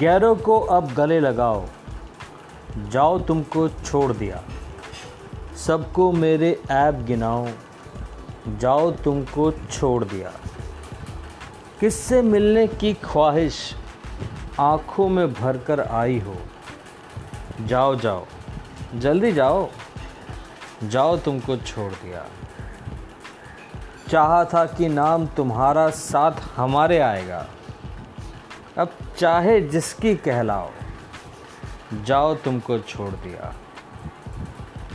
गैरों को अब गले लगाओ, जाओ तुमको छोड़ दिया। सबको मेरे ऐब गिनाओ, जाओ तुमको छोड़ दिया। किससे मिलने की ख्वाहिश आँखों में भरकर आई हो, जाओ जाओ जल्दी जाओ, जाओ तुमको छोड़ दिया। चाहा था कि नाम तुम्हारा साथ हमारे आएगा, अब चाहे जिसकी कहलाओ, जाओ तुमको छोड़ दिया।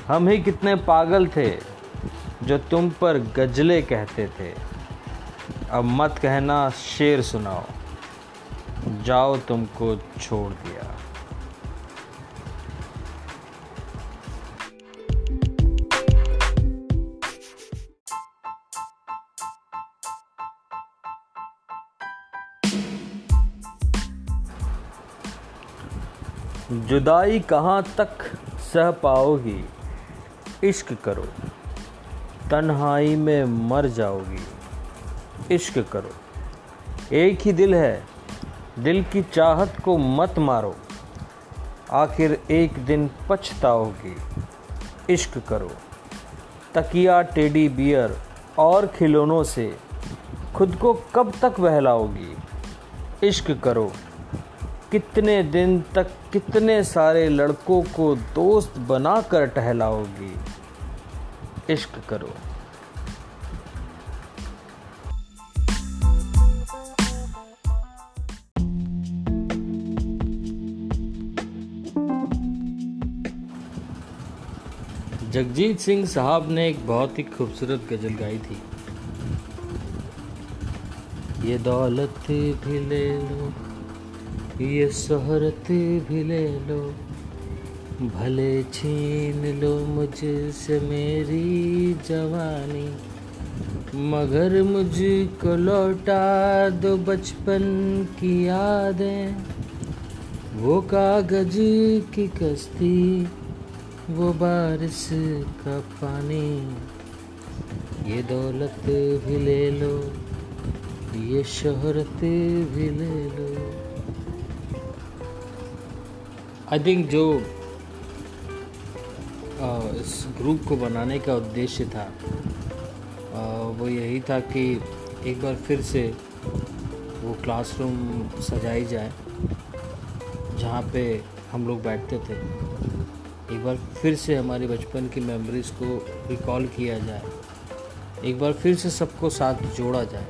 हम ही कितने पागल थे जो तुम पर गजलें कहते थे, अब मत कहना शेर सुनाओ, जाओ तुमको छोड़ दिया। जुदाई कहाँ तक सह पाओगी, इश्क करो तन्हाई में मर जाओगी। इश्क करो, एक ही दिल है, दिल की चाहत को मत मारो, आखिर एक दिन पछताओगी। इश्क करो, तकिया टेडी बियर और खिलौनों से खुद को कब तक बहलाओगी। इश्क करो, कितने दिन तक कितने सारे लड़कों को दोस्त बना कर टहलाओगी। इश्क करो। जगजीत सिंह साहब ने एक बहुत ही खूबसूरत गज़ल गाई थी। ये दौलत भी ले लो, ये शोहरत भी ले लो, भले छीन लो मुझसे मेरी जवानी, मगर मुझको लौटा दो बचपन की यादें। वो कागज की कश्ती, वो बारिश का पानी, ये दौलत भी ले लो, ये शोहरत भी ले लो। आई थिंक जो इस ग्रुप को बनाने का उद्देश्य था वो यही था कि एक बार फिर से वो क्लासरूम सजाई जाए जहाँ पे हम लोग बैठते थे। एक बार फिर से हमारी बचपन की मेमोरीज़ को रिकॉल किया जाए, एक बार फिर से सबको साथ जोड़ा जाए।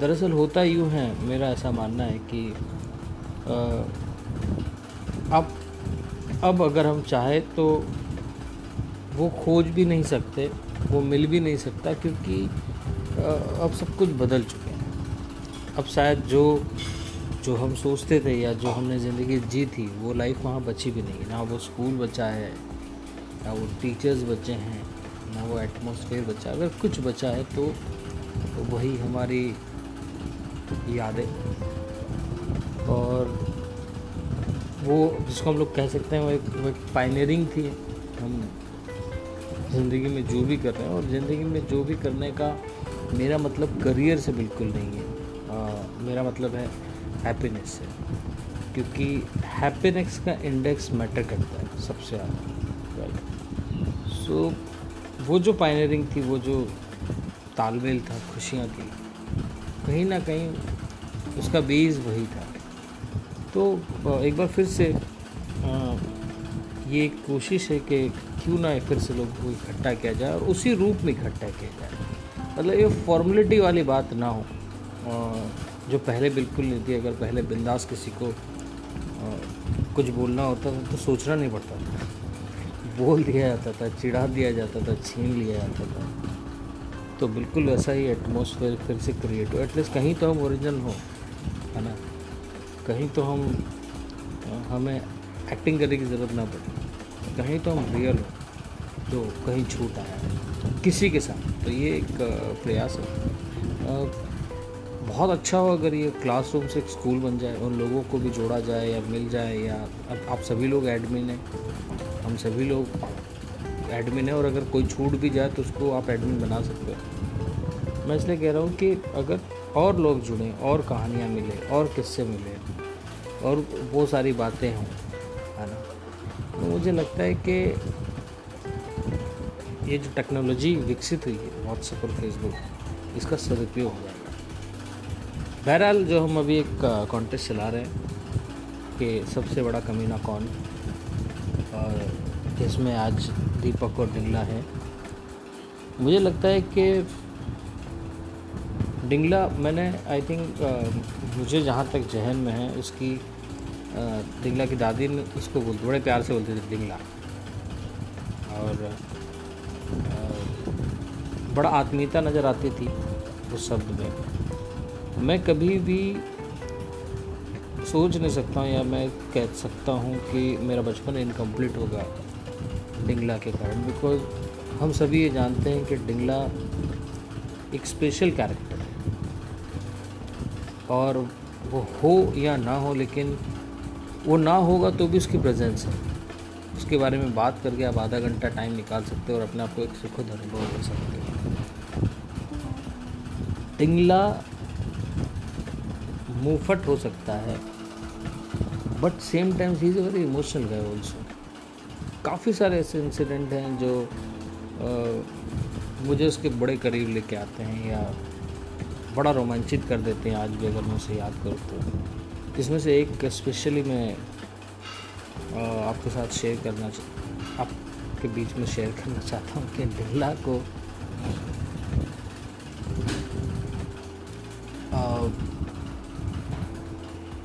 दरअसल होता यूँ है, मेरा ऐसा मानना है कि अब अगर हम चाहें तो वो खोज भी नहीं सकते, वो मिल भी नहीं सकता, क्योंकि अब सब कुछ बदल चुके हैं। अब शायद जो हम सोचते थे या जो हमने ज़िंदगी जी थी वो लाइफ वहाँ बची भी नहीं। ना वो स्कूल बचा है, ना वो टीचर्स बचे हैं, ना वो एटमॉस्फेयर बचा। अगर कुछ बचा है तो वही हमारी यादें, और वो जिसको हम लोग कह सकते हैं वो एक पायनियरिंग थी। हम ज़िंदगी में जो भी कर रहे हैं, और ज़िंदगी में जो भी करने का मेरा मतलब करियर से बिल्कुल नहीं है, मेरा मतलब है हैप्पीनेस से, क्योंकि हैप्पीनेस का इंडेक्स मैटर करता है सबसे ज़्यादा, राइट। सो वो जो पायनियरिंग थी, वो जो तालमेल था खुशियाँ की, कहीं ना कहीं उसका बेस वही था। तो एक बार फिर से ये कोशिश है कि क्यों ना फिर से लोग को इकट्ठा किया जाए और उसी रूप में इकट्ठा किया जाए। मतलब ये फॉर्मेलिटी वाली बात ना हो जो पहले बिल्कुल नहीं थी। अगर पहले बिंदास किसी को कुछ बोलना होता था तो सोचना नहीं पड़ता था, बोल दिया जाता था, चिढ़ा दिया जाता था, छीन लिया जाता था। तो बिल्कुल वैसा ही एटमॉस्फेयर फिर से क्रिएट हो। एटलीस्ट कहीं तो हम ओरिजिनल हो, है ना, कहीं तो हमें एक्टिंग करने की ज़रूरत ना पड़े, कहीं तो हम रियल हो, जो कहीं छूट आया है किसी के साथ। तो ये एक प्रयास है। बहुत अच्छा हो अगर ये क्लासरूम से एक स्कूल बन जाए, उन लोगों को भी जोड़ा जाए या मिल जाए। या आप सभी लोग एडमिन हैं, हम सभी लोग एडमिन हैं, और अगर कोई छूट भी जाए तो उसको आप एडमिन बना सकते हो। मैं इसलिए कह रहा हूँ कि अगर और लोग जुड़ें, और कहानियाँ मिलें, और किस्से मिलें, और वो सारी बातें हों, है ना। तो मुझे लगता है कि ये जो टेक्नोलॉजी विकसित हुई है व्हाट्सएप और फेसबुक, इसका सदुपयोग हो जाएगा। बहरहाल जो हम अभी एक कॉन्टेस्ट चला रहे हैं कि सबसे बड़ा कमीना कौन, और इसमें आज दीपक और डिंगला है। मुझे लगता है कि डिंगला, मैंने आई थिंक मुझे जहाँ तक जहन में है उसकी डिंगला की दादी ने उसको बड़े प्यार से बोलते थे डिंगला, और बड़ा आत्मीयता नज़र आती थी उस शब्द में। मैं कभी भी सोच नहीं सकता हूँ या मैं कह सकता हूँ कि मेरा बचपन इनकम्प्लीट होगा डिंगला के कारण, बिकॉज हम सभी ये जानते हैं कि डिंगला एक स्पेशल कैरेक्टर है, और वो हो या ना हो, लेकिन वो ना होगा तो भी उसकी प्रेजेंस है। उसके बारे में बात करके आप आधा घंटा टाइम निकाल सकते हो और अपने आप को एक सुखद अनुभव कर सकते हो। डिंगला मुंहफट हो सकता है, but same time he is a very emotional guy also. काफ़ी सारे ऐसे इंसिडेंट हैं जो मुझे उसके बड़े करीब लेके आते हैं या बड़ा रोमांचित कर देते हैं आज भी, अगर मैं उसे याद करूँ तो। इसमें से एक स्पेशली मैं आपके साथ शेयर करना आपके बीच में शेयर करना चाहता हूँ कि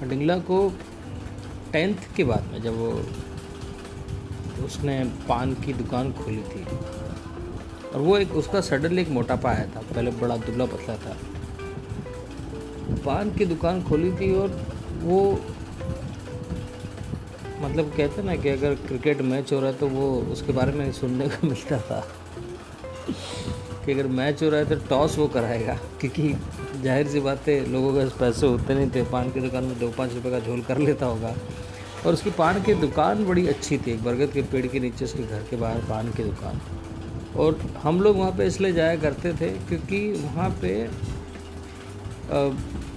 डिंगला को टेंथ के बाद में, जब वो उसने पान की दुकान खोली थी, और वो एक उसका सडनली एक मोटापा आया था, पहले बड़ा दुबला पतला था, पान की दुकान खोली थी। और वो मतलब कहते ना कि अगर क्रिकेट मैच हो रहा है तो वो उसके बारे में सुनने को मिलता था कि अगर मैच हो रहा है तो टॉस वो कराएगा, क्योंकि जाहिर सी बात है लोगों के पैसे होते नहीं थे, पान की दुकान में 2-5 रुपये का झोल कर लेता होगा। और उसकी पान की दुकान बड़ी अच्छी थी, एक बरगद के पेड़ के नीचे उसके घर के बाहर पान की दुकान, और हम लोग वहाँ पे इसलिए जाया करते थे क्योंकि वहाँ पे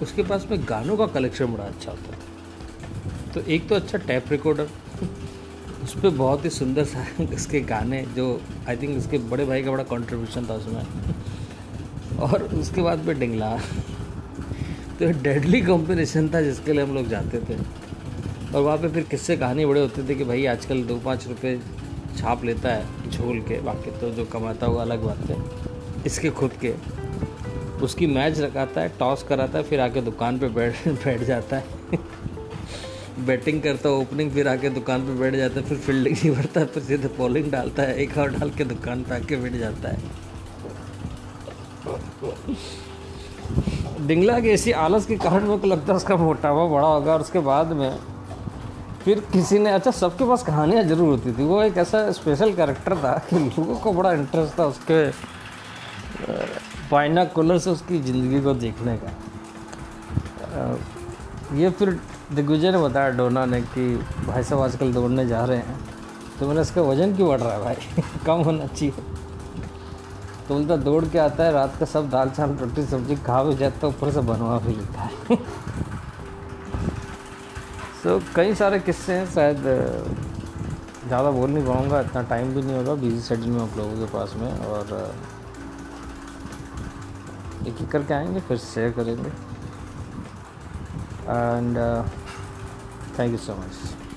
उसके पास में गानों का कलेक्शन बड़ा अच्छा होता था। तो एक तो अच्छा टैप रिकॉर्डर, उस पर बहुत ही सुंदर सा उसके गाने, जो आई थिंक उसके बड़े भाई का बड़ा कंट्रीब्यूशन था उसमें, और उसके बाद पे डिंगला। तो डेडली कॉम्बिनेशन था जिसके लिए हम लोग जाते थे। और वहाँ पे फिर किस्से कहानी बड़े होते थे कि भाई आजकल 2-5 रुपये छाप लेता है झोल के, बाकी तो जो कमाता हुआ अलग बात है, इसके खुद के। उसकी मैच रखाता है, टॉस कराता है, फिर आके दुकान पे बैठ जाता है बैटिंग करता है ओपनिंग, फिर आके दुकान पे बैठ जाता है, फिर फील्डिंग नहीं भरता, फिर सीधे बॉलिंग डालता है, एक और डाल के दुकान पे आके बैठ जाता है। डिंगला के ऐसी आलस के कारण मेरे को लगता है उसका मोटापा बड़ा होगा। और उसके बाद में फिर किसी ने, अच्छा सबके पास कहानियाँ ज़रूर होती थी, वो एक ऐसा स्पेशल कैरेक्टर था कि लोगों को बड़ा इंटरेस्ट था उसके बाइनोकुलर से उसकी ज़िंदगी को देखने का। ये फिर दिग्विजय ने बताया, डोना ने, कि भाई साहब आजकल दौड़ने जा रहे हैं, तो मैंने इसका वज़न क्यों बढ़ रहा है भाई कम होना चाहिए। तो बोलता दौड़ के आता है, रात का सब दाल चावल रोटी सब्जी खा भी जाता है, ऊपर से बनवा भी लेता है तो कई सारे किस्से हैं, शायद ज़्यादा बोल नहीं पाऊँगा, इतना टाइम भी नहीं होगा, बिजी शेड्यूल में आप लोगों के पास में। और एक एक करके आएंगे, फिर शेयर करेंगे। And thank you so much.